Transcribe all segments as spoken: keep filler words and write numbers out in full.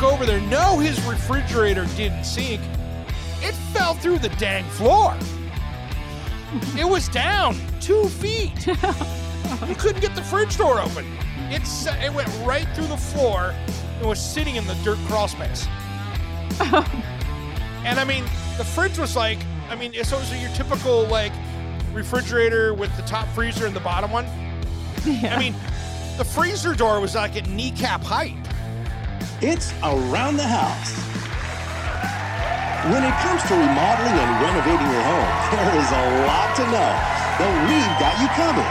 Over there. No, his refrigerator didn't sink. It fell through the dang floor. It was down two feet. You couldn't get the fridge door open. It's, it went right through the floor and was sitting in the dirt crawl space. And I mean, the fridge was like, I mean, it's also your typical like refrigerator with the top freezer and the bottom one. Yeah. I mean, the freezer door was like at kneecap height. It's Around the House. When it comes to remodeling and renovating your home, there is a lot to know, but we've got you covered.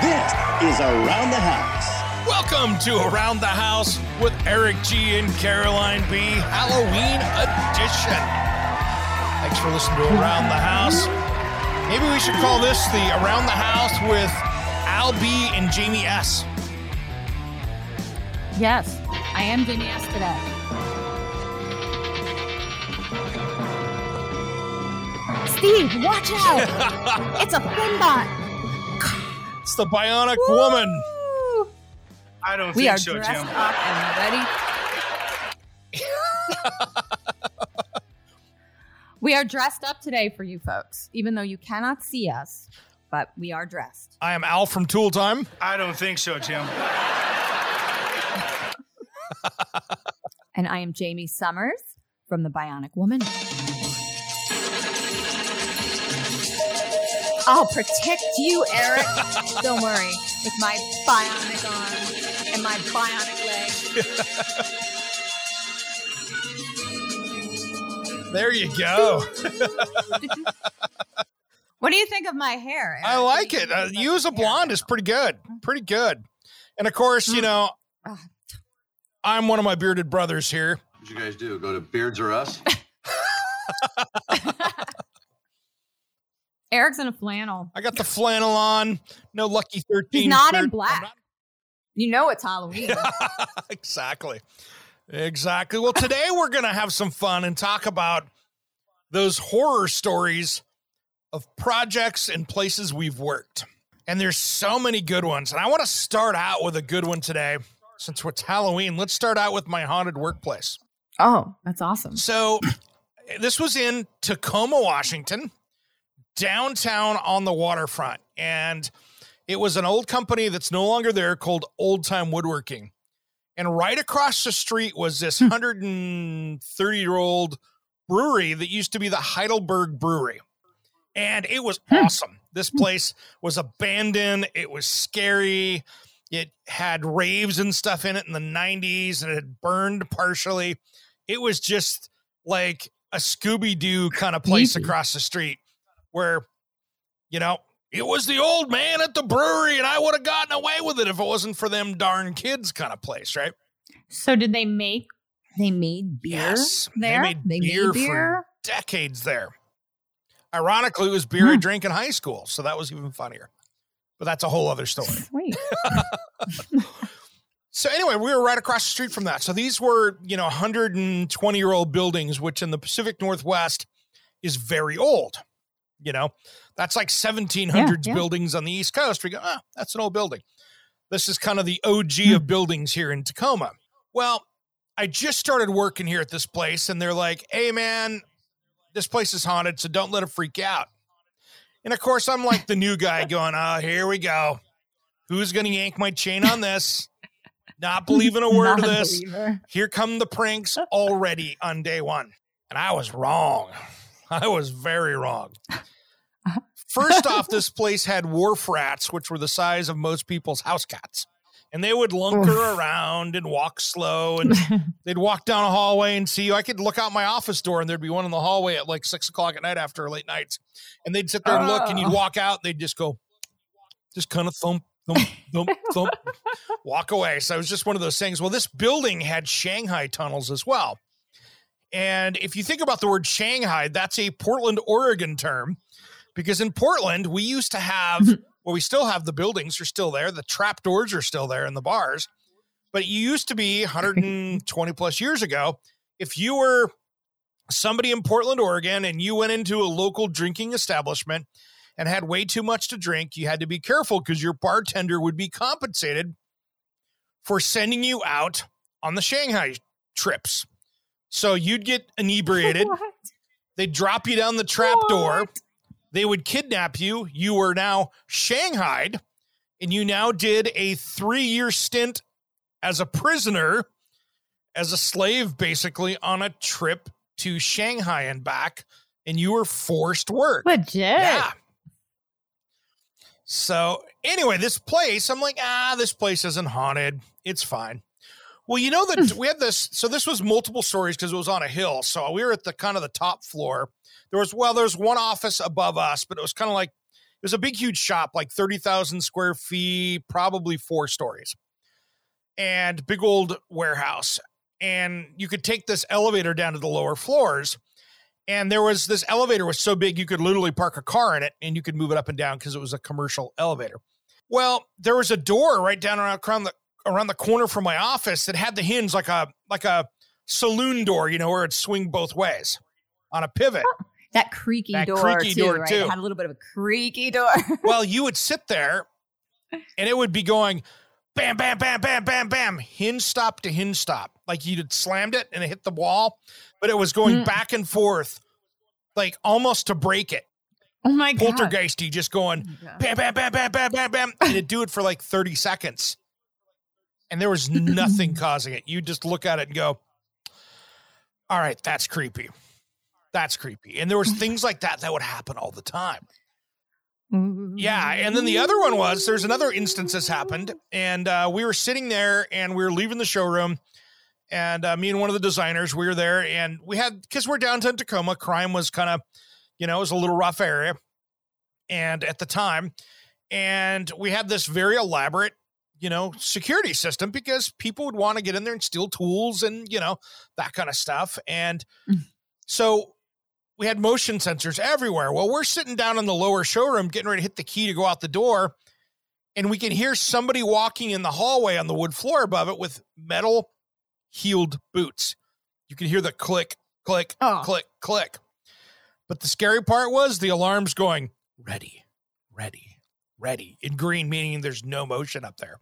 This is Around the House. Welcome to Around the House with Eric G and Caroline B, Halloween edition. Thanks for listening to Around the House. Maybe we should call this the Around the House with Al B and Jamie S. Yes. I am Jamie S today. Steve, watch out! It's a Finbot. It's the Bionic Woo! Woman. I don't we think so, Jim. We are dressed up and ready. We are dressed up today for you folks, even though you cannot see us, but we are dressed. I am Al from Tool Time. I don't think so, Jim. And I am Jamie Summers from the Bionic Woman. I'll protect you, Eric. Don't worry. With my bionic arm and my bionic leg. There you go. What do you think of my hair, Eric? I like it. Uh, you as a blonde is pretty good. Pretty good. And of course, you know... I'm one of my bearded brothers here. What you guys do? Go to Beards or Us? Eric's in a flannel. I got the flannel on. No Lucky thirteen. He's not shirt. In black. Not... You know it's Halloween. Exactly. Exactly. Well, today we're going to have some fun and talk about those horror stories of projects and places we've worked. And there's so many good ones. And I want to start out with a good one today. Since it's Halloween, let's start out with my haunted workplace. Oh, that's awesome. So this was in Tacoma, Washington, downtown on the waterfront. And it was an old company that's no longer there called Old Time Woodworking. And right across the street was this one hundred thirty-year-old brewery that used to be the Heidelberg Brewery. And it was awesome. This place was abandoned. It was scary. It had raves and stuff in it in the nineties, and it had burned partially. It was just like a Scooby-Doo kind of place across the street where, you know, it was the old man at the brewery, and I would have gotten away with it if it wasn't for them darn kids kind of place, right? So did they make, they made beer yes, there? They made they beer, beer for decades there. Ironically, it was beer hmm. I drank in high school, so that was even funnier. But that's a whole other story. Sweet. So anyway, we were right across the street from that. So these were, you know, one hundred twenty-year-old buildings, which in the Pacific Northwest is very old. You know, that's like seventeen hundreds yeah, yeah. buildings on the East Coast. We go, ah, that's an old building. This is kind of the O G hmm. of buildings here in Tacoma. Well, I just started working here at this place, and they're like, hey, man, this place is haunted, so don't let it freak you out. And, of course, I'm like the new guy going, oh, here we go. Who's going to yank my chain on this? Not believing a word of this. Believer. Here come the pranks already on day one. And I was wrong. I was very wrong. First off, this place had wharf rats, which were the size of most people's house cats. And they would lunker Oof. around and walk slow, and they'd walk down a hallway and see you. I could look out my office door, and there'd be one in the hallway at like six o'clock at night after late nights. And they'd sit there and look, oh. and you'd walk out. And they'd just go, just kind of thump, thump, thump, thump, walk away. So it was just one of those things. Well, this building had Shanghai tunnels as well. And if you think about the word Shanghai, that's a Portland, Oregon term, because in Portland, we used to have... Well, we still have the buildings are still there. The trap doors are still there in the bars. But it used to be one hundred twenty plus years ago, if you were somebody in Portland, Oregon, and you went into a local drinking establishment and had way too much to drink, you had to be careful because your bartender would be compensated for sending you out on the Shanghai trips. So you'd get inebriated. What? They'd drop you down the trap what? door. They would kidnap you. You were now Shanghaied, and you now did a three-year stint as a prisoner, as a slave, basically, on a trip to Shanghai and back, and you were forced work. Legit. Yeah. So anyway, this place, I'm like, ah, this place isn't haunted. It's fine. Well, you know that we had this. So this was multiple stories because it was on a hill. So we were at the kind of the top floor. There was, well, there's one office above us, but it was kind of like, it was a big, huge shop, like thirty thousand square feet, probably four stories, and big old warehouse. And you could take this elevator down to the lower floors. And there was this elevator was so big, you could literally park a car in it and you could move it up and down because it was a commercial elevator. Well, there was a door right down around, around the, around the corner from my office that had the hinge like a, like a saloon door, you know, where it'd swing both ways on a pivot. That creaky that door, creaky too, door right? too. It had a little bit of a creaky door. Well, you would sit there, and it would be going, bam, bam, bam, bam, bam, bam, hinge stop to hinge stop. Like you had slammed it and it hit the wall, but it was going mm. back and forth, like almost to break it. Oh my god! Poltergeisty, just going, oh bam, bam, bam, bam, bam, bam, bam, and it'd do it for like thirty seconds, and there was nothing causing it. You just look at it and go, "All right, that's creepy." That's creepy. And there was things like that that would happen all the time. Yeah. And then the other one was, there's another instance that's happened. And uh, we were sitting there and we were leaving the showroom. And uh, me and one of the designers, we were there and we had, because we're downtown Tacoma, crime was kind of, you know, it was a little rough area. And at the time, and we had this very elaborate, you know, security system because people would want to get in there and steal tools and, you know, that kind of stuff. And so we had motion sensors everywhere. Well, we're sitting down in the lower showroom, getting ready to hit the key to go out the door. And we can hear somebody walking in the hallway on the wood floor above it with metal heeled boots. You can hear the click, click, oh. click, click. But the scary part was the alarm's going ready, ready, ready in green, meaning there's no motion up there.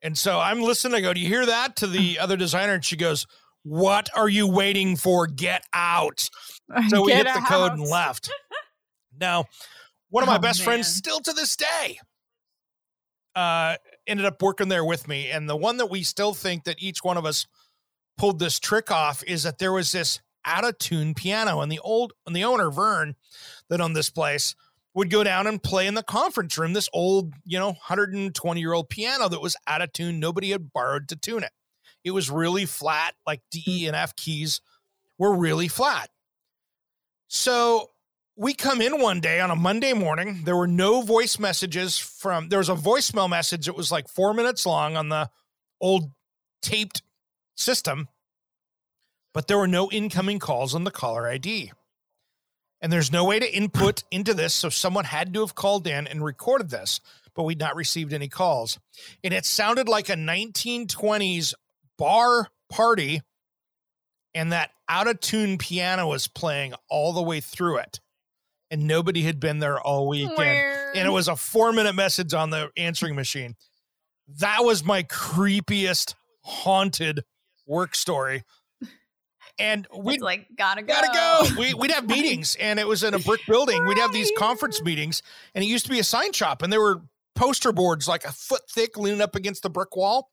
And so I'm listening. I go, do you hear that? To the other designer? And she goes, what are you waiting for? Get out. So we Get hit the out. code and left. Now, one of my oh, best man. friends still to this day uh, ended up working there with me. And the one that we still think that each one of us pulled this trick off is that there was this out-of-tune piano. And the old and the owner, Vern, that owned this place, would go down and play in the conference room this old, you know, one hundred twenty-year-old piano that was out of tune. Nobody had borrowed to tune it. It was really flat, like D, E, and F keys were really flat. So we come in one day on a Monday morning. There were no voice messages from, there was a voicemail message. It was like four minutes long on the old taped system, but there were no incoming calls on the caller I D. And there's no way to input into this. So someone had to have called in and recorded this, but we'd not received any calls. And it sounded like a nineteen twenties bar party, and that out of tune piano was playing all the way through it, and nobody had been there all weekend. Where? And it was a four minute message on the answering machine. That was my creepiest haunted work story. And we like gotta go. Gotta go. We, we'd have meetings, and it was in a brick building. We'd have these conference meetings, and it used to be a sign shop, and there were poster boards like a foot thick, leaning up against the brick wall.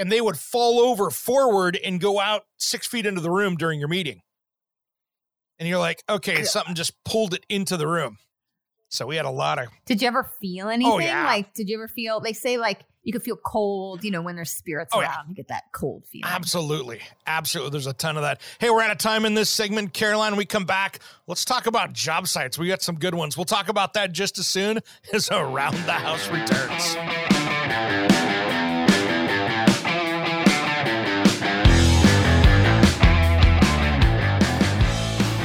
And they would fall over forward and go out six feet into the room during your meeting. And you're like, okay, something just pulled it into the room. So we had a lot of. Did you ever feel anything? Oh, yeah. Like, did you ever feel, they say like you could feel cold, you know, when there's spirits oh, around, yeah. you get that cold feeling. Absolutely. Absolutely. There's a ton of that. Hey, we're out of time in this segment. Caroline, we come back. Let's talk about job sites. We got some good ones. We'll talk about that just as soon as Around the House returns.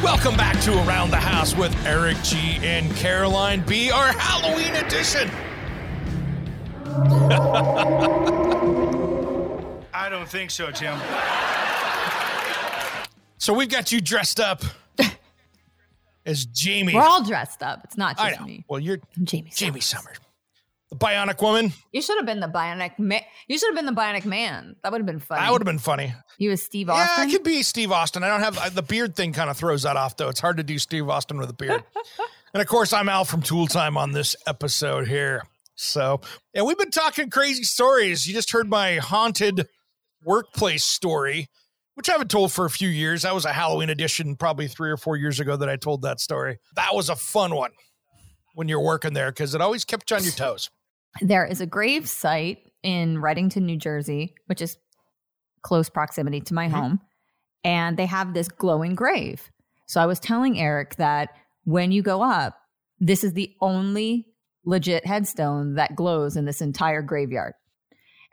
Welcome back to Around the House with Eric G and Caroline B, our Halloween edition. I don't think so, Jim. So we've got you dressed up as Jamie. We're all dressed up. It's not just I know. me. Well, you're I'm Jamie. Jamie Summers. Summers, the Bionic Woman. You should have been the Bionic. Ma- you should have been the Bionic Man. That would have been funny. I would have been funny. You as Steve Austin? Yeah, I could be Steve Austin. I don't have, I, the beard thing kind of throws that off, though. It's hard to do Steve Austin with a beard. And, of course, I'm Al from Tool Time on this episode here. So, yeah, we've been talking crazy stories. You just heard my haunted workplace story, which I haven't told for a few years. That was a Halloween edition probably three or four years ago that I told that story. That was a fun one when you're working there because it always kept you on your toes. There is a grave site in Reddington, New Jersey, which is close proximity to my mm-hmm. home, and they have this glowing grave. So I was telling Eric that when you go up, this is the only legit headstone that glows in this entire graveyard.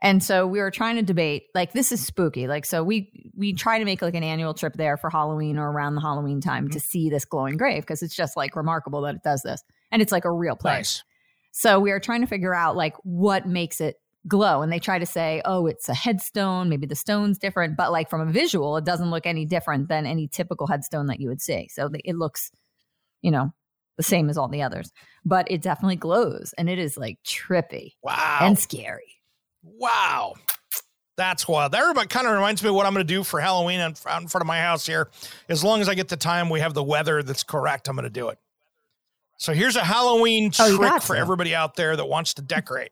And so we were trying to debate, like, this is spooky. Like, so we we try to make like an annual trip there for Halloween or around the Halloween time mm-hmm. to see this glowing grave because it's just like remarkable that it does this. And it's like a real place. Nice. So we are trying to figure out like what makes it glow. And they try to say, oh, it's a headstone. Maybe the stone's different. But like from a visual, it doesn't look any different than any typical headstone that you would see. So it looks, you know, the same as all the others. But it definitely glows. And it is like trippy. Wow. And scary. Wow. That's wild. That kind of reminds me of what I'm going to do for Halloween out in front of my house here. As long as I get the time, we have the weather that's correct, I'm going to do it. So here's a Halloween oh, trick for everybody out there that wants to decorate.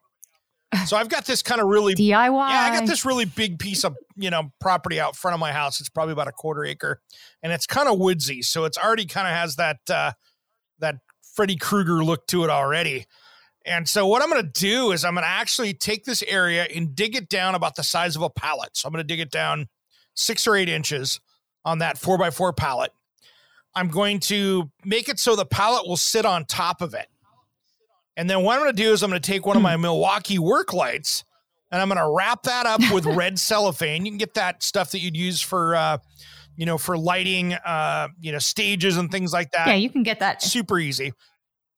So I've got this kind of really D I Y. Yeah, I got this really big piece of, you know, property out front of my house. It's probably about a quarter acre and it's kind of woodsy. So it's already kind of has that, uh, that Freddy Krueger look to it already. And so what I'm going to do is I'm going to actually take this area and dig it down about the size of a pallet. So I'm going to dig it down six or eight inches on that four by four pallet. I'm going to make it so the pallet will sit on top of it. And then what I'm going to do is I'm going to take one of my Milwaukee work lights and I'm going to wrap that up with red cellophane. You can get that stuff that you'd use for, uh, you know, for lighting, uh, you know, stages and things like that. Yeah, you can get that. Super easy.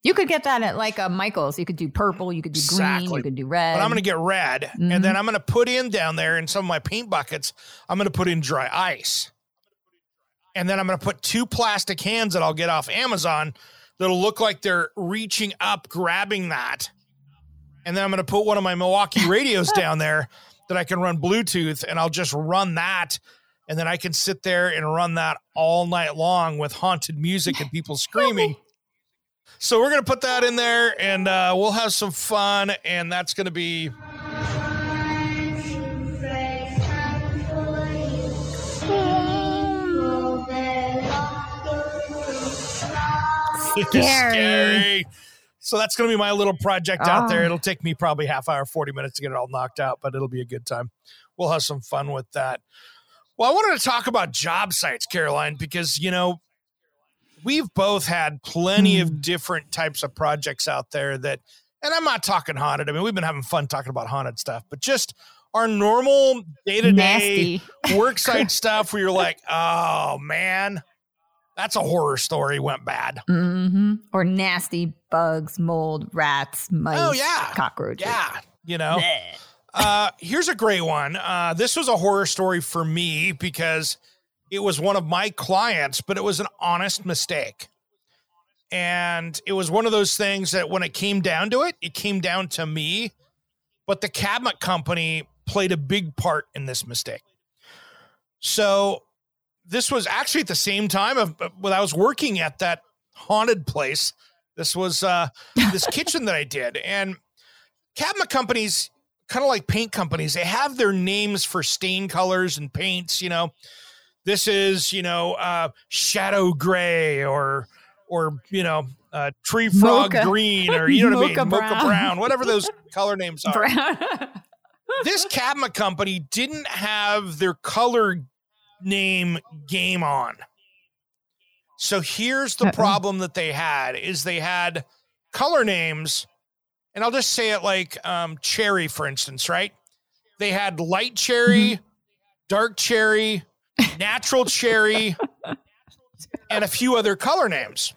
You could get that at like a Michael's. You could do purple. You could do exactly. green. You could do red. But I'm going to get red. Mm-hmm. And then I'm going to put in down there in some of my paint buckets, I'm going to put in dry ice. And then I'm going to put two plastic hands that I'll get off Amazon that'll look like they're reaching up, grabbing that. And then I'm going to put one of my Milwaukee radios down there that I can run Bluetooth, and I'll just run that. And then I can sit there and run that all night long with haunted music and people screaming. So we're going to put that in there, and uh, we'll have some fun. And that's going to be... Scary. Scary. So that's going to be my little project oh. out there. It'll take me probably half hour, forty minutes to get it all knocked out, but it'll be a good time. We'll have some fun with that. Well, I wanted to talk about job sites, Caroline, because, you know, we've both had plenty mm. of different types of projects out there that, and I'm not talking haunted. I mean, we've been having fun talking about haunted stuff, but just our normal day-to-day work site stuff where you're like, oh, man. That's a horror story went bad. Mm-hmm. Or nasty bugs, mold, rats, mice, oh, yeah. cockroaches. Yeah, you know. uh, here's a great one. Uh, this was a horror story for me because it was one of my clients, but it was an honest mistake. And it was one of those things that when it came down to it, it came down to me. But the cabinet company played a big part in this mistake. So... this was actually at the same time of when I was working at that haunted place. This was uh, this kitchen that I did. And cabinet companies, kind of like paint companies, they have their names for stain colors and paints. You know, this is, you know, uh, shadow gray or or, you know, uh, tree frog mocha. green, or, you know what I mean? Brown. Mocha brown, whatever those color names are. This cabinet company didn't have their color name game on. So here's the Uh-oh. problem that they had is they had color names, and I'll just say it like um, cherry, for instance, right? They had light cherry, mm-hmm. dark cherry, natural cherry, and a few other color names.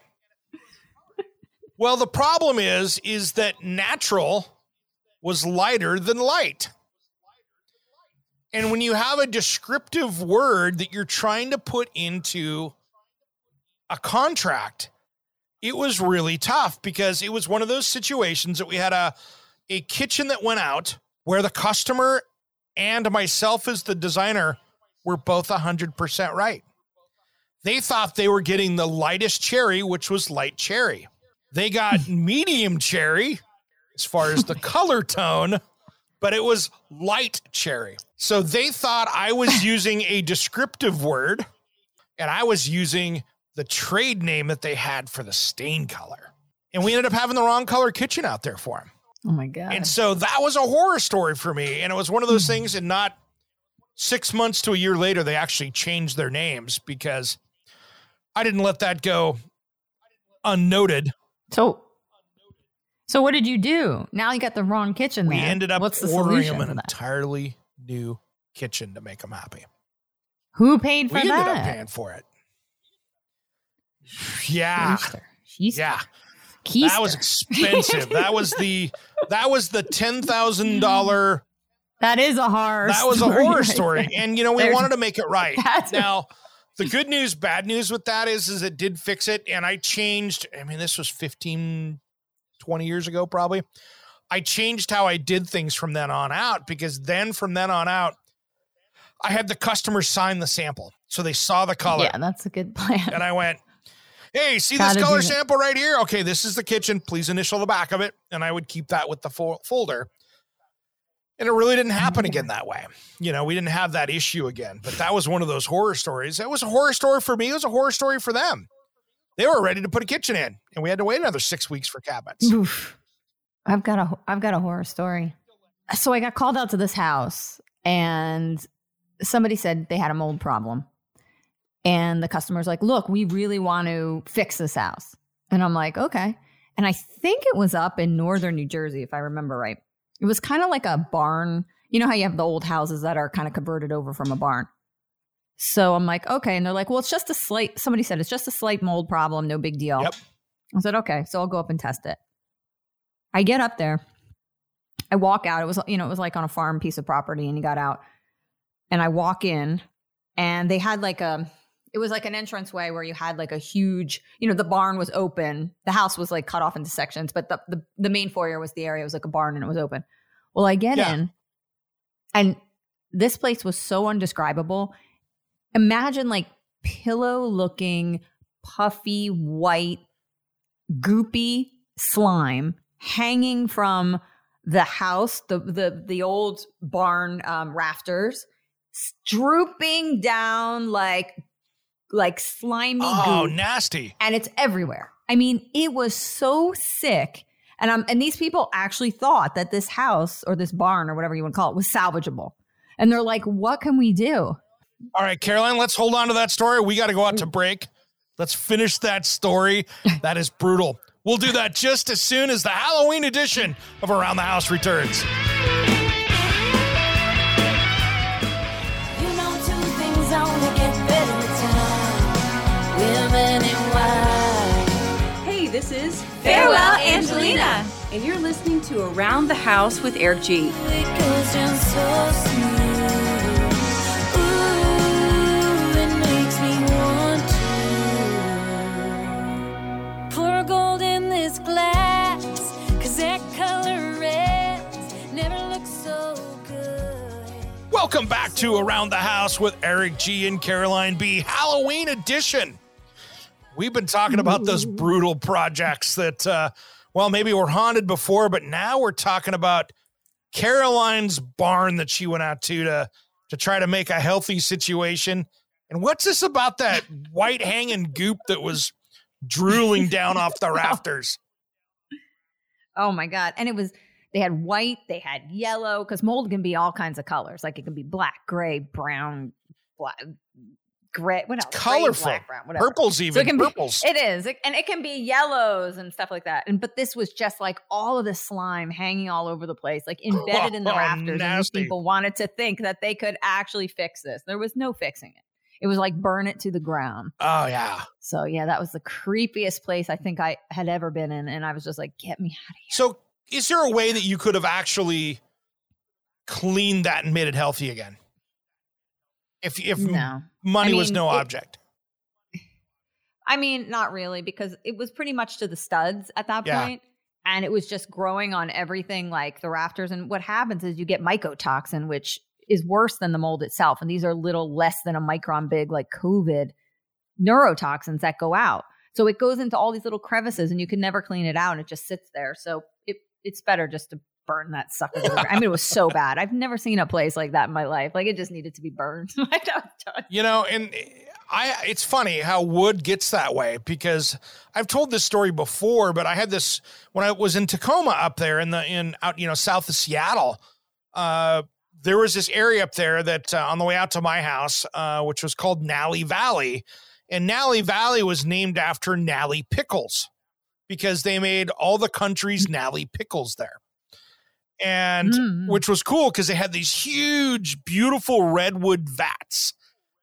Well, the problem is, is that natural was lighter than light. And when you have a descriptive word that you're trying to put into a contract, it was really tough because it was one of those situations that we had a, a kitchen that went out where the customer and myself as the designer were both one hundred percent right. They thought they were getting the lightest cherry, which was light cherry. They got medium cherry as far as the color tone, but it was light cherry. So they thought I was using a descriptive word, and I was using the trade name that they had for the stain color. And we ended up having the wrong color kitchen out there for them. Oh, my God. And so that was a horror story for me. And it was one of those things, and not six months to a year later, they actually changed their names because I didn't let that go unnoted. So so what did you do? Now you got the wrong kitchen there. We ended up What's the ordering them an entirely new kitchen to make them happy. Who paid for that? We ended that? up paying for it. Yeah. Keister. Keister. Yeah. Keister. That was expensive. that was the that was the ten thousand dollars. That is a horror That was a horror right story. There. And, you know, we There's, wanted to make it right. Now, the good news, bad news with that is, is it did fix it. And I changed. I mean, this was fifteen, twenty years ago, probably. I changed how I did things from then on out, because then from then on out, I had the customer sign the sample. So they saw the color. Yeah, that's a good plan. And I went, hey, see Gotta this color sample right here? Okay, this is the kitchen. Please initial the back of it. And I would keep that with the fo- folder. And it really didn't happen again that way. You know, we didn't have that issue again, but that was one of those horror stories. It was a horror story for me. It was a horror story for them. They were ready to put a kitchen in, and we had to wait another six weeks for cabinets. Oof. I've got a, I've got a horror story. So I got called out to this house, and somebody said they had a mold problem. And the customer's like, look, we really want to fix this house. And I'm like, okay. And I think it was up in northern New Jersey, if I remember right. It was kind of like a barn. You know how you have the old houses that are kind of converted over from a barn. So I'm like, okay. And they're like, well, it's just a slight, somebody said it's just a slight mold problem. No big deal. Yep. I said, okay, so I'll go up and test it. I get up there. I walk out. It was, you know, it was like on a farm piece of property, and he got out, and I walk in, and they had like a, it was like an entranceway where you had like a huge, you know, the barn was open. The house was like cut off into sections, but the the, the main foyer was the area. It was like a barn, and it was open. Well, I get yeah. in, and this place was so indescribable. Imagine like pillow-looking, puffy, white, goopy slime hanging from the house, the the the old barn um, rafters, drooping down like like slimy oh, goop. Nasty. And it's everywhere. I mean, it was so sick. And um, and these people actually thought that this house or this barn or whatever you want to call it was salvageable. And they're like, what can we do? All right, Caroline, let's hold on to that story. We got to go out to break. Let's finish that story. That is brutal. We'll do that just as soon as the Halloween edition of Around the House returns. You know, two things only get better with time. Women and wine. Hey, this is Farewell Angelina, Angelina, and you're listening to Around the House with Eric G. It goes down so smooth. Glass, 'cause that color red never looks so good. Welcome back to Around the House with Eric G and Caroline B, Halloween edition. We've been talking about those brutal projects that, uh, well, maybe were haunted before, but now we're talking about Caroline's barn that she went out to to, to try to make a healthy situation. And what's this about that white hanging goop that was drooling down off the rafters. Oh my God. And it was, they had white, they had yellow, because mold can be all kinds of colors. Like it can be black, gray, brown, black, gray, what else? Colorful. Gray, black, brown, whatever. Purples even, so it can purples. Be, it is. It, and it can be yellows and stuff like that. And but this was just like all of the slime hanging all over the place, like embedded oh, in the rafters. Oh, and people wanted to think that they could actually fix this. There was no fixing it. It was like burn it to the ground. Oh, yeah. So, yeah, that was the creepiest place I think I had ever been in. And I was just like, get me out of here. So is there a way that you could have actually cleaned that and made it healthy again? If if no. money I mean, was no it, object. I mean, not really, because it was pretty much to the studs at that yeah. point. And it was just growing on everything like the rafters. And what happens is you get mycotoxin, which is worse than the mold itself. And these are little less than a micron big, like COVID neurotoxins that go out. So it goes into all these little crevices and you can never clean it out. And it just sits there. So it it's better just to burn that sucker. I mean, it was so bad. I've never seen a place like that in my life. Like it just needed to be burned. You know, and I, it's funny how wood gets that way, because I've told this story before, but I had this when I was in Tacoma up there in the, in out, you know, south of Seattle, uh, there was this area up there that uh, on the way out to my house, uh, which was called Nally Valley. And Nally Valley was named after Nally Pickles because they made all the country's Nally Pickles there. And mm. which was cool because they had these huge, beautiful redwood vats.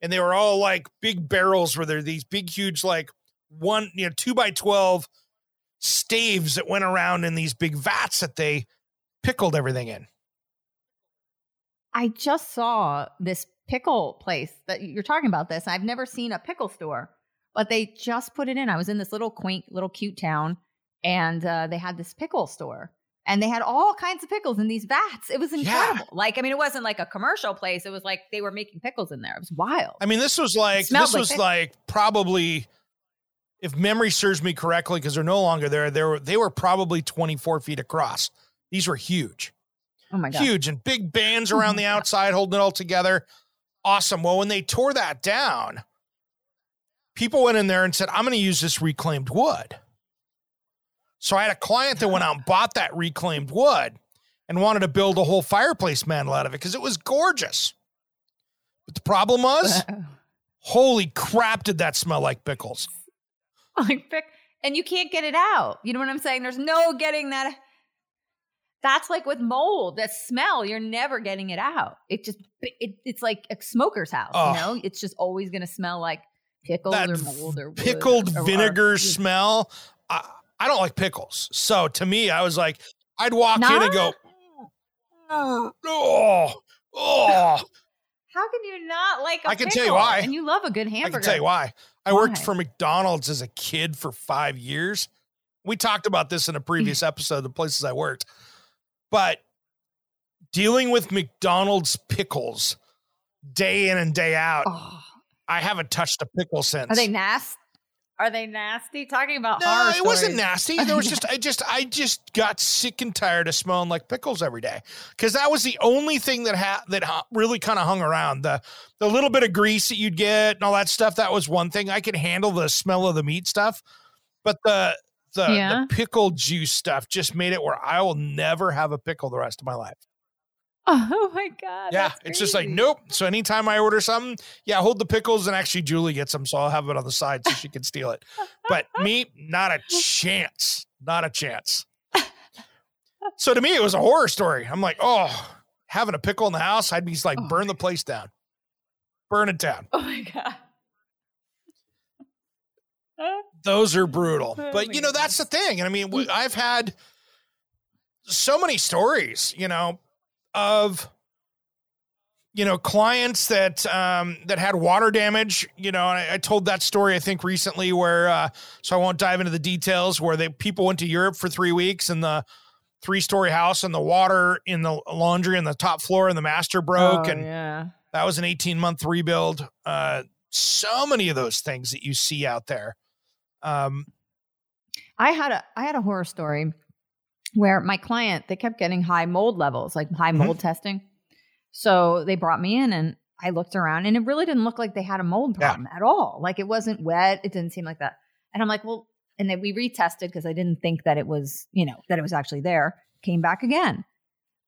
And they were all like big barrels where there are these big, huge, like one, you know, two by twelve staves that went around in these big vats that they pickled everything in. I just saw this pickle place that you're talking about this. I've never seen a pickle store, but they just put it in. I was in this little quaint, little cute town, and uh, they had this pickle store, and they had all kinds of pickles in these vats. It was incredible. Yeah. Like, I mean, it wasn't like a commercial place. It was like they were making pickles in there. It was wild. I mean, this was like, this was like probably, if memory serves me correctly, because they're no longer there, they were, they were probably twenty-four feet across. These were huge. Oh my God. Huge and big bands around the outside holding it all together. Awesome. Well, when they tore that down, people went in there and said, I'm going to use this reclaimed wood. So I had a client that went out and bought that reclaimed wood and wanted to build a whole fireplace mantle out of it because it was gorgeous. But the problem was, holy crap, did that smell like pickles. Like pick, and you can't get it out. You know what I'm saying? There's no getting that. That's like with mold, that smell, you're never getting it out. It just, it, it's like a smoker's house, oh. you know? It's just always going to smell like pickles that or mold or wood pickled or, vinegar or, smell. I, I don't like pickles. So to me, I was like, I'd walk not? in and go, oh, oh, oh. How can you not like a I can pickle? Tell you why. And you love a good hamburger. I can tell you why. I why? worked for McDonald's as a kid for five years. We talked about this in a previous episode of the places I worked. But dealing with McDonald's pickles day in and day out, oh. I haven't touched a pickle since. Are they nasty? Are they nasty? Talking about no, horror it stories. Wasn't nasty. There was just I just I just got sick and tired of smelling like pickles every day because that was the only thing that ha- that ha- really kind of hung around. The the little bit of grease that you'd get and all that stuff, that was one thing. I could handle the smell of the meat stuff, but the The, yeah. the pickle juice stuff just made it where I will never have a pickle the rest of my life. Oh my God. Yeah. It's crazy. Just like, nope. So anytime I order something, yeah, hold the pickles, and actually Julie gets them. So I'll have it on the side so she can steal it. But me, not a chance, not a chance. So to me, it was a horror story. I'm like, oh, having a pickle in the house. I'd be like, oh, burn the place down, burn it down. Oh my God. Those are brutal, but you know, that's the thing. And I mean, I've had so many stories, you know, of, you know, clients that, um, that had water damage, you know, and I, I told that story, I think recently where, uh, so I won't dive into the details where they, people went to Europe for three weeks and the three story house and the water in the laundry and the top floor and the master broke. Oh, and yeah. That was an eighteen month rebuild. Uh, so many of those things that you see out there. Um, I had a, I had a horror story where my client, they kept getting high mold levels, like high mold mm-hmm. testing. So they brought me in and I looked around and it really didn't look like they had a mold problem yeah. at all. Like it wasn't wet. It didn't seem like that. And I'm like, well, and then we retested because I didn't think that it was, you know, that it was actually there. Came back again.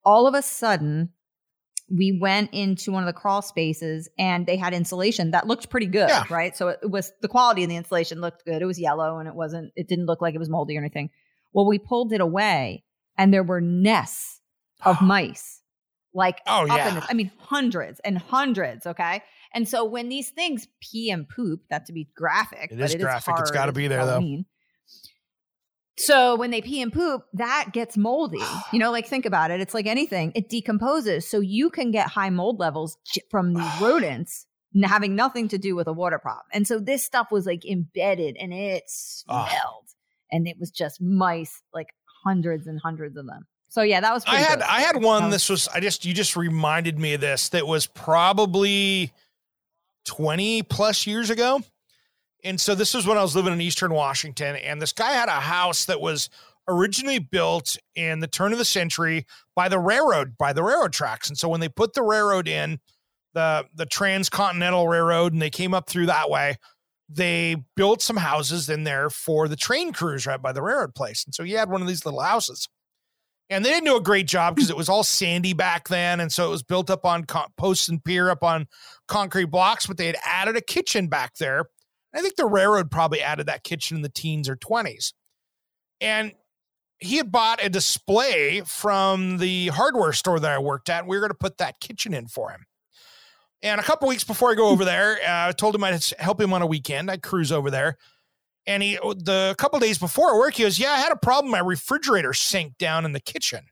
All of a sudden, we went into one of the crawl spaces and they had insulation that looked pretty good, yeah. right? So it was the quality of the insulation looked good. It was yellow and it wasn't, it didn't look like it was moldy or anything. Well, we pulled it away and there were nests of mice. Like, oh, up yeah. in this, I mean, hundreds and hundreds. Okay. And so when these things pee and poop, not to be graphic, it but is it graphic. Is hard, it's got to be there though. Mean. So when they pee and poop, that gets moldy, you know, like think about it. It's like anything, it decomposes. So you can get high mold levels from these rodents having nothing to do with a water problem. And so this stuff was like embedded and it smelled and it was just mice, like hundreds and hundreds of them. So yeah, that was. Pretty I had good. I had one. Was, this was I just you just reminded me of this. That was probably twenty plus years ago, and so this was when I was living in Eastern Washington, and this guy had a house that was originally built in the turn of the century by the railroad by the railroad tracks, and so when they put the railroad in, the the Transcontinental Railroad, and they came up through that way. They built some houses in there for the train crews right by the railroad place, and so he had one of these little houses. And they didn't do a great job because it was all sandy back then. And so it was built up on co- posts and pier up on concrete blocks, but they had added a kitchen back there. I think the railroad probably added that kitchen in the teens or twenties. And he had bought a display from the hardware store that I worked at. And we were going to put that kitchen in for him. And a couple weeks before I go over there, uh, I told him I'd help him on a weekend. I'd cruise over there. And he, the a couple of days before work, he goes, yeah, I had a problem. My refrigerator sank down in the kitchen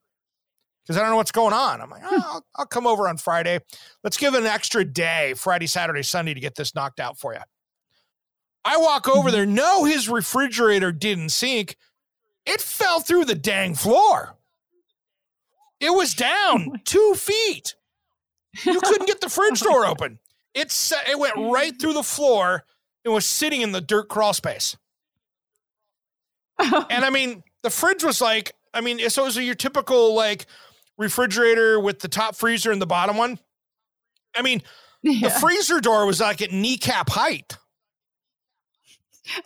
because I don't know what's going on. I'm like, oh, I'll, I'll come over on Friday. Let's give it an extra day, Friday, Saturday, Sunday, to get this knocked out for you. I walk over there. No, his refrigerator didn't sink. It fell through the dang floor. It was down two feet. You couldn't get the fridge door open. It's, it went right through the floor. It was sitting in the dirt crawl space. And I mean, the fridge was like, I mean, so it was your typical like refrigerator with the top freezer and the bottom one. I mean, yeah. The freezer door was like at kneecap height.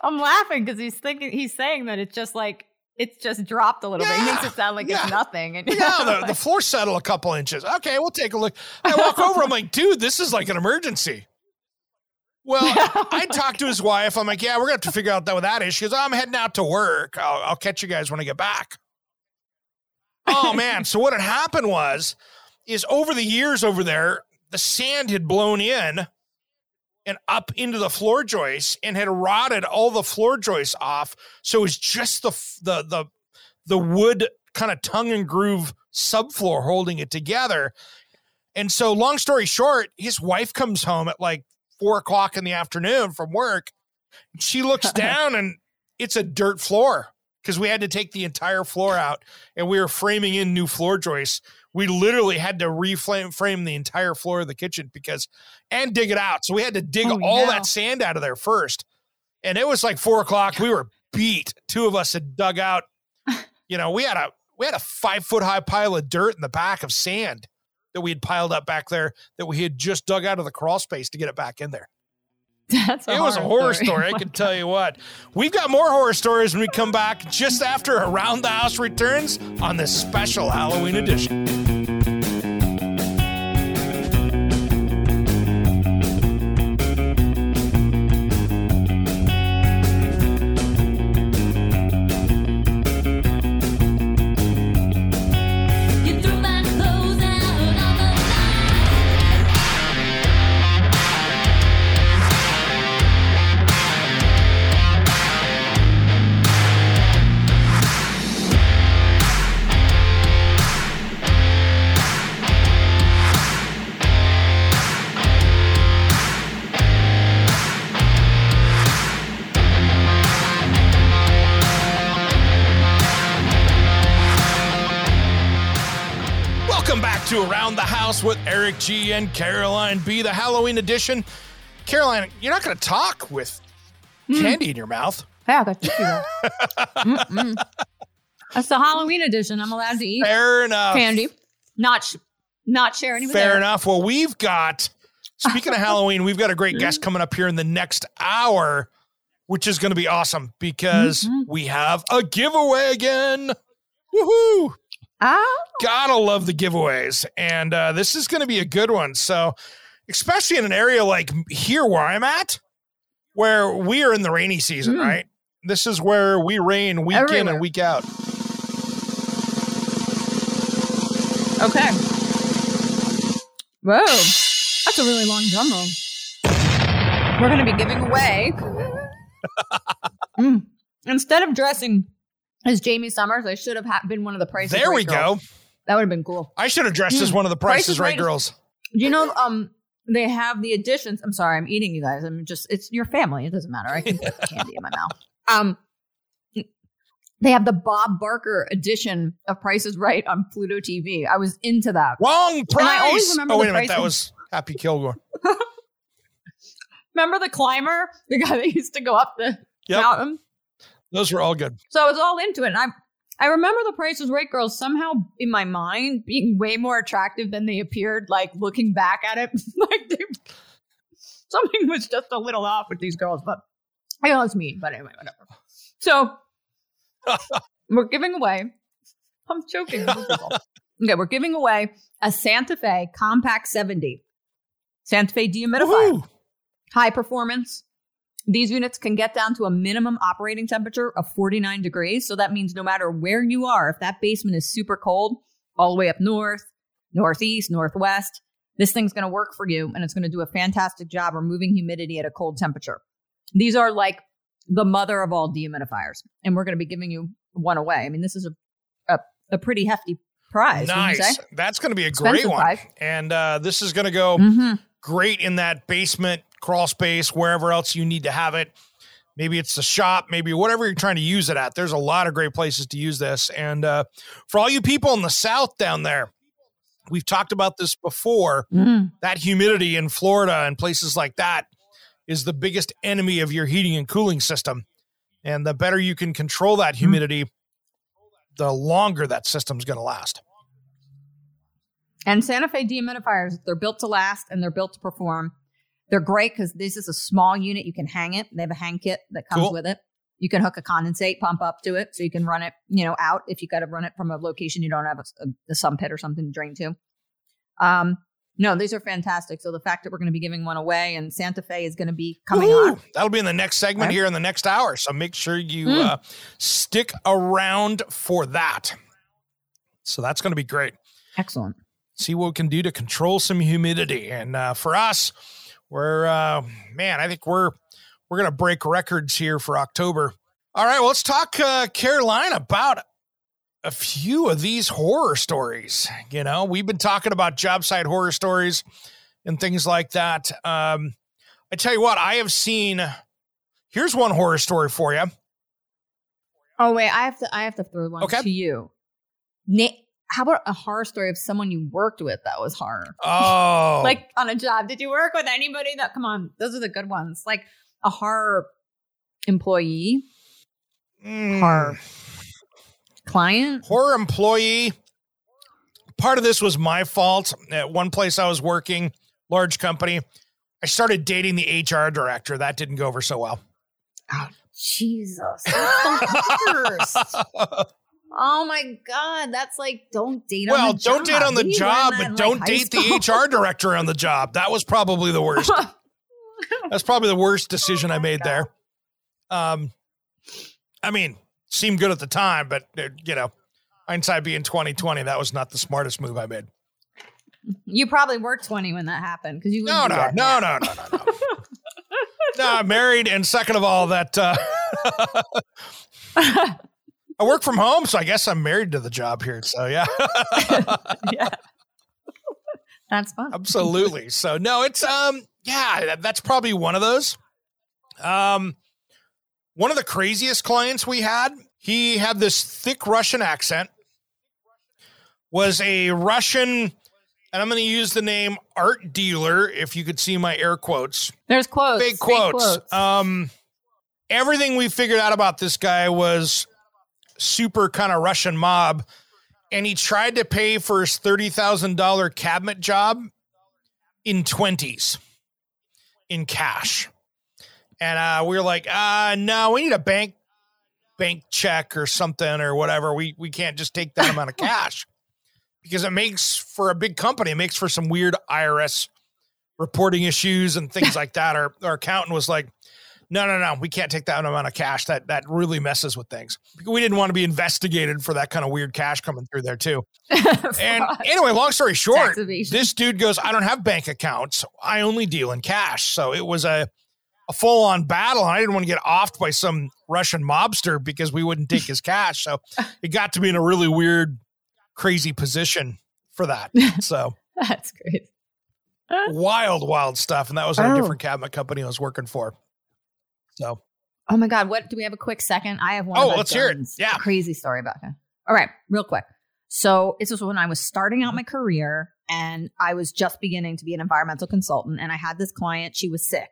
I'm laughing because he's thinking, he's saying that it's just like, it's just dropped a little yeah. bit. It makes it sound like yeah. it's nothing. And yeah, the, like, the floor settled a couple inches. Okay, we'll take a look. I walk over, I'm like, dude, this is like an emergency. Well, oh I talked God. to his wife. I'm like, yeah, we're going to have to figure out that with that issue. She goes, I'm heading out to work. I'll, I'll catch you guys when I get back. Oh, man. So what had happened was, is over the years over there, the sand had blown in and up into the floor joists and had rotted all the floor joists off. So it was just the the the, the wood kind of tongue and groove subfloor holding it together. And so long story short, his wife comes home at like four o'clock in the afternoon from work. She looks down and it's a dirt floor because we had to take the entire floor out and we were framing in new floor joists. We literally had to reframe frame the entire floor of the kitchen because and dig it out. So we had to dig oh, all no. that sand out of there first. And it was like four o'clock. We were beat. Two of us had dug out. You know, we had a, we had a five foot high pile of dirt in the back of sand that we had piled up back there that we had just dug out of the crawl space to get it back in there. That's it was a horror story. story. I can tell you what, we've got more horror stories when we come back just after Around the House returns on this special Halloween edition. Around the House with Eric G and Caroline B, the Halloween edition. Caroline, you're not going to talk with mm. candy in your mouth. Yeah, I got you. That's the Halloween edition. I'm allowed to eat. Fair enough. Candy. Not, sh- not share anything. Fair there. enough. Well, we've got, speaking of Halloween, we've got a great guest coming up here in the next hour which is going to be awesome because mm-hmm. we have a giveaway again. Woohoo! Oh. Gotta love the giveaways. And uh, this is going to be a good one. So, especially in an area like here where I'm at, where we are in the rainy season, mm. right? This is where we rain week Everywhere. in and week out. Okay. Whoa. That's a really long drum roll. We're going to be giving away. mm. Instead of dressing as Jamie Summers, I should have ha- been one of the Price is Right girls. There we go. That would have been cool. I should have dressed mm. as one of the Price, Price is Right, right girls. Do you know um, they have the additions? I'm sorry, I'm eating you guys. I'm just, it's your family. It doesn't matter. I can put candy in my mouth. Um, They have the Bob Barker edition of Price is Right on Pluto T V. I was into that. Wrong price. And I always remember oh, wait a minute. That was Happy Gilmore. Remember the climber? The guy that used to go up the yep. mountain? Those were all good. So I was all into it. And I I remember the Price is Right girls somehow in my mind being way more attractive than they appeared, like looking back at it. like they, Something was just a little off with these girls. But I know it's mean. But anyway, whatever. So we're giving away. I'm joking. Okay, we're giving away a Santa Fe Compact seventy. Santa Fe dehumidifier. Woo-hoo! High performance. These units can get down to a minimum operating temperature of forty-nine degrees. So that means no matter where you are, if that basement is super cold, all the way up north, northeast, northwest, this thing's going to work for you. And it's going to do a fantastic job removing humidity at a cold temperature. These are like the mother of all dehumidifiers. And we're going to be giving you one away. I mean, this is a a, a pretty hefty prize. Nice. That's going to be a Expensive great one. Prize. And uh, this is going to go mm-hmm. great in that basement, crawl space, wherever else you need to have it. Maybe it's the shop, maybe whatever you're trying to use it at. There's a lot of great places to use this. And uh, for all you people in the South down there, we've talked about this before. Mm. That humidity in Florida and places like that is the biggest enemy of your heating and cooling system. And the better you can control that humidity, the longer that system's going to last. And Santa Fe dehumidifiers, they're built to last and they're built to perform. They're great because this is a small unit. You can hang it. They have a hang kit that comes cool. with it. You can hook a condensate pump up to it so you can run it, you know, out if you got to run it from a location you don't have a, a, a sump pit or something to drain to. Um, No, these are fantastic. So the fact that we're going to be giving one away and Santa Fe is going to be coming Woo-hoo! on. That'll be in the next segment right. here in the next hour. So make sure you mm. uh, stick around for that. So that's going to be great. Excellent. See what we can do to control some humidity. And uh, for us, we're, uh, man, I think we're, we're going to break records here for October. All right, well, let's talk uh, Caroline about a few of these horror stories. You know, we've been talking about job site horror stories and things like that. Um, I tell you what, I have seen, here's one horror story for you. Oh wait, I have to, I have to throw one okay. to you. Na- How about a horror story of someone you worked with that was horror? Oh, like on a job. Did you work with anybody that, come on, those are the good ones. Like a horror employee, mm. horror client, horror employee. Part of this was my fault. At one place I was working, large company, I started dating the H R director. That didn't go over so well. Oh, Jesus. That's the worst. Oh my God. That's like, don't date well, on the job. Well, don't date on the Maybe job, but like don't date school. the H R director on the job. That was probably the worst. That's probably the worst decision oh I made God. there. Um, I mean, seemed good at the time, but you know, hindsight being twenty twenty, that was not the smartest move I made. You probably were twenty when that happened because you no no no, no no no no no I'm married, and second of all, that uh, I work from home, so I guess I'm married to the job here. So yeah, yeah, that's fun. Absolutely. So no, it's um yeah, that, that's probably one of those. Um, one of the craziest clients we had. He had this thick Russian accent, was a Russian, and I'm going to use the name art dealer, if you could see my air quotes. There's quotes. Big quotes. quotes. Um, everything we figured out about this guy was super kind of Russian mob, and he tried to pay for his thirty thousand dollars cabinet job in twenties in cash. And uh, we were like, uh, no, we need a bank bank check or something or whatever. We we can't just take that amount of cash because it makes for a big company. It makes for some weird I R S reporting issues and things like that. Our our accountant was like, no, no, no, we can't take that amount of cash. That that really messes with things. We didn't want to be investigated for that kind of weird cash coming through there too. And anyway, long story short, this dude goes, I don't have bank accounts. I only deal in cash. So it was a, a full-on battle. And I didn't want to get offed by some Russian mobster because we wouldn't take his cash. So it got to be in a really weird, crazy position for that. So that's great. Wild, wild stuff. And that was oh. a different cabinet company I was working for. So, oh my God, what do we have a quick second? I have one. Oh, let's hear it. Yeah. Crazy story about him. All right, real quick. So this was when I was starting out my career and I was just beginning to be an environmental consultant. And I had this client, she was sick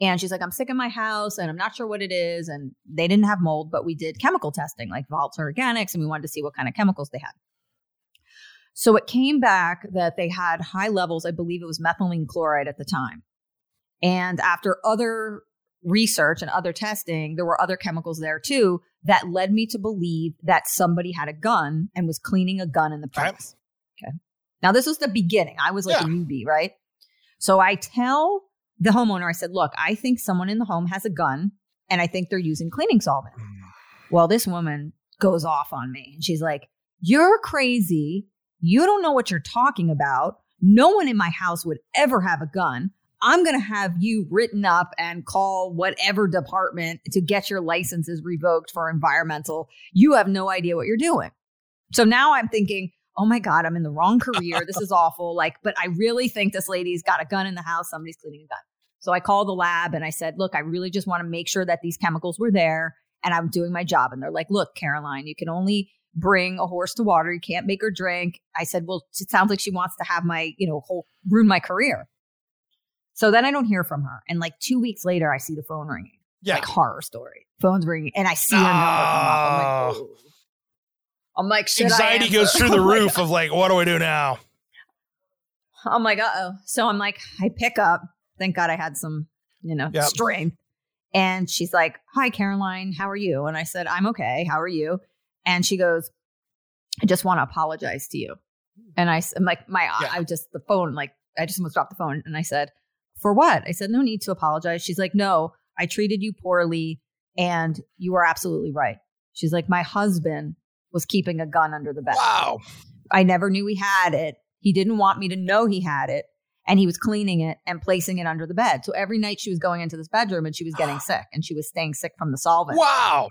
and she's like, I'm sick in my house and I'm not sure what it is. And they didn't have mold, but we did chemical testing like Volts Organics. And we wanted to see what kind of chemicals they had. So it came back that they had high levels. I believe it was methylene chloride at the time. And after other research and other testing, there were other chemicals there too that led me to believe that somebody had a gun and was cleaning a gun in the press. Right. Okay. Now this was the beginning. I was like yeah. a newbie, right? So I tell the homeowner, I said, look, I think someone in the home has a gun and I think they're using cleaning solvent. Mm. Well, this woman goes off on me and she's like, you're crazy. You don't know what you're talking about. No one in my house would ever have a gun. I'm going to have you written up and call whatever department to get your licenses revoked for environmental. You have no idea what you're doing. So now I'm thinking, oh my God, I'm in the wrong career. This is awful. Like, but I really think this lady's got a gun in the house. Somebody's cleaning a gun. So I called the lab and I said, look, I really just want to make sure that these chemicals were there and I'm doing my job. And they're like, look, Caroline, you can only bring a horse to water. You can't make her drink. I said, well, it sounds like she wants to have my, you know, whole ruin my career. So then I don't hear from her. And like two weeks later, I see the phone ringing. Yeah. Like horror story. Phone's ringing. And I see her number uh, come up. I'm like, oh. I'm like, should anxiety I goes through the roof of like, what do I do now? I'm like, uh-oh. So I'm like, I pick up. Thank God I had some, you know, yep. strength. And she's like, hi, Caroline. How are you? And I said, I'm okay. How are you? And she goes, I just want to apologize to you. And I, I'm like, my, yeah. I just, the phone, like, I just almost dropped the phone. And I said, for what? I said, no need to apologize. She's like, no, I treated you poorly and you were absolutely right. She's like, my husband was keeping a gun under the bed. Wow. I never knew he had it. He didn't want me to know he had it. And he was cleaning it and placing it under the bed. So every night she was going into this bedroom and she was getting sick and she was staying sick from the solvent. Wow.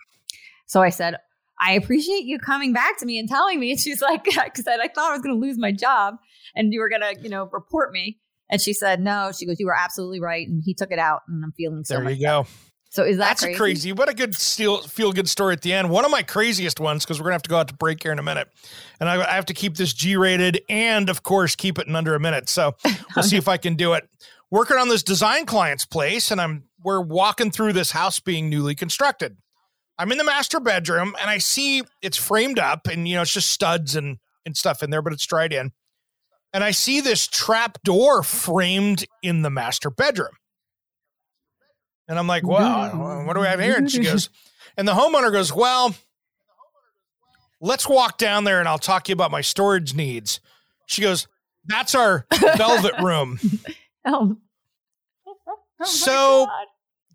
So I said, I appreciate you coming back to me and telling me. And she's like, because I thought I was going to lose my job and you were going to, you know, report me. And she said, no, she goes, you were absolutely right. And he took it out and I'm feeling so there much you go. Better. So is that That's crazy? A crazy? What a good feel, feel good story at the end. One of my craziest ones, because we're going to have to go out to break here in a minute. And I, I have to keep this G-rated and, of course, keep it in under a minute. So we'll okay. see if I can do it. Working on this design client's place. And I'm we're walking through this house being newly constructed. I'm in the master bedroom and I see it's framed up and, you know, it's just studs and, and stuff in there, but it's dried in. And I see this trap door framed in the master bedroom. And I'm like, wow, what do we have here? And she goes, and the homeowner goes, well, let's walk down there and I'll talk to you about my storage needs. She goes, that's our velvet room. oh. Oh so God.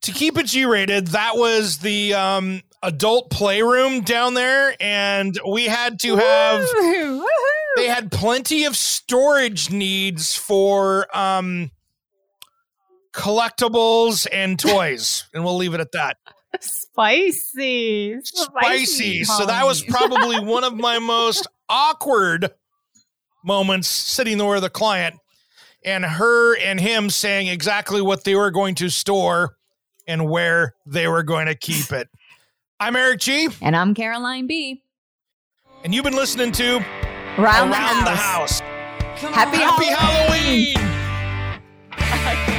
To keep it G-rated, that was the um, adult playroom down there. And we had to have... Woo-hoo, woo-hoo. They had plenty of storage needs for um, collectibles and toys, and we'll leave it at that. Spicy. Spicy. Spicy. So that was probably one of my most awkward moments sitting there with a client and her and him saying exactly what they were going to store and where they were going to keep it. I'm Eric G. And I'm Caroline B. And you've been listening to... Around, Around the house. The house. Come Happy, on. Happy Halloween. Halloween.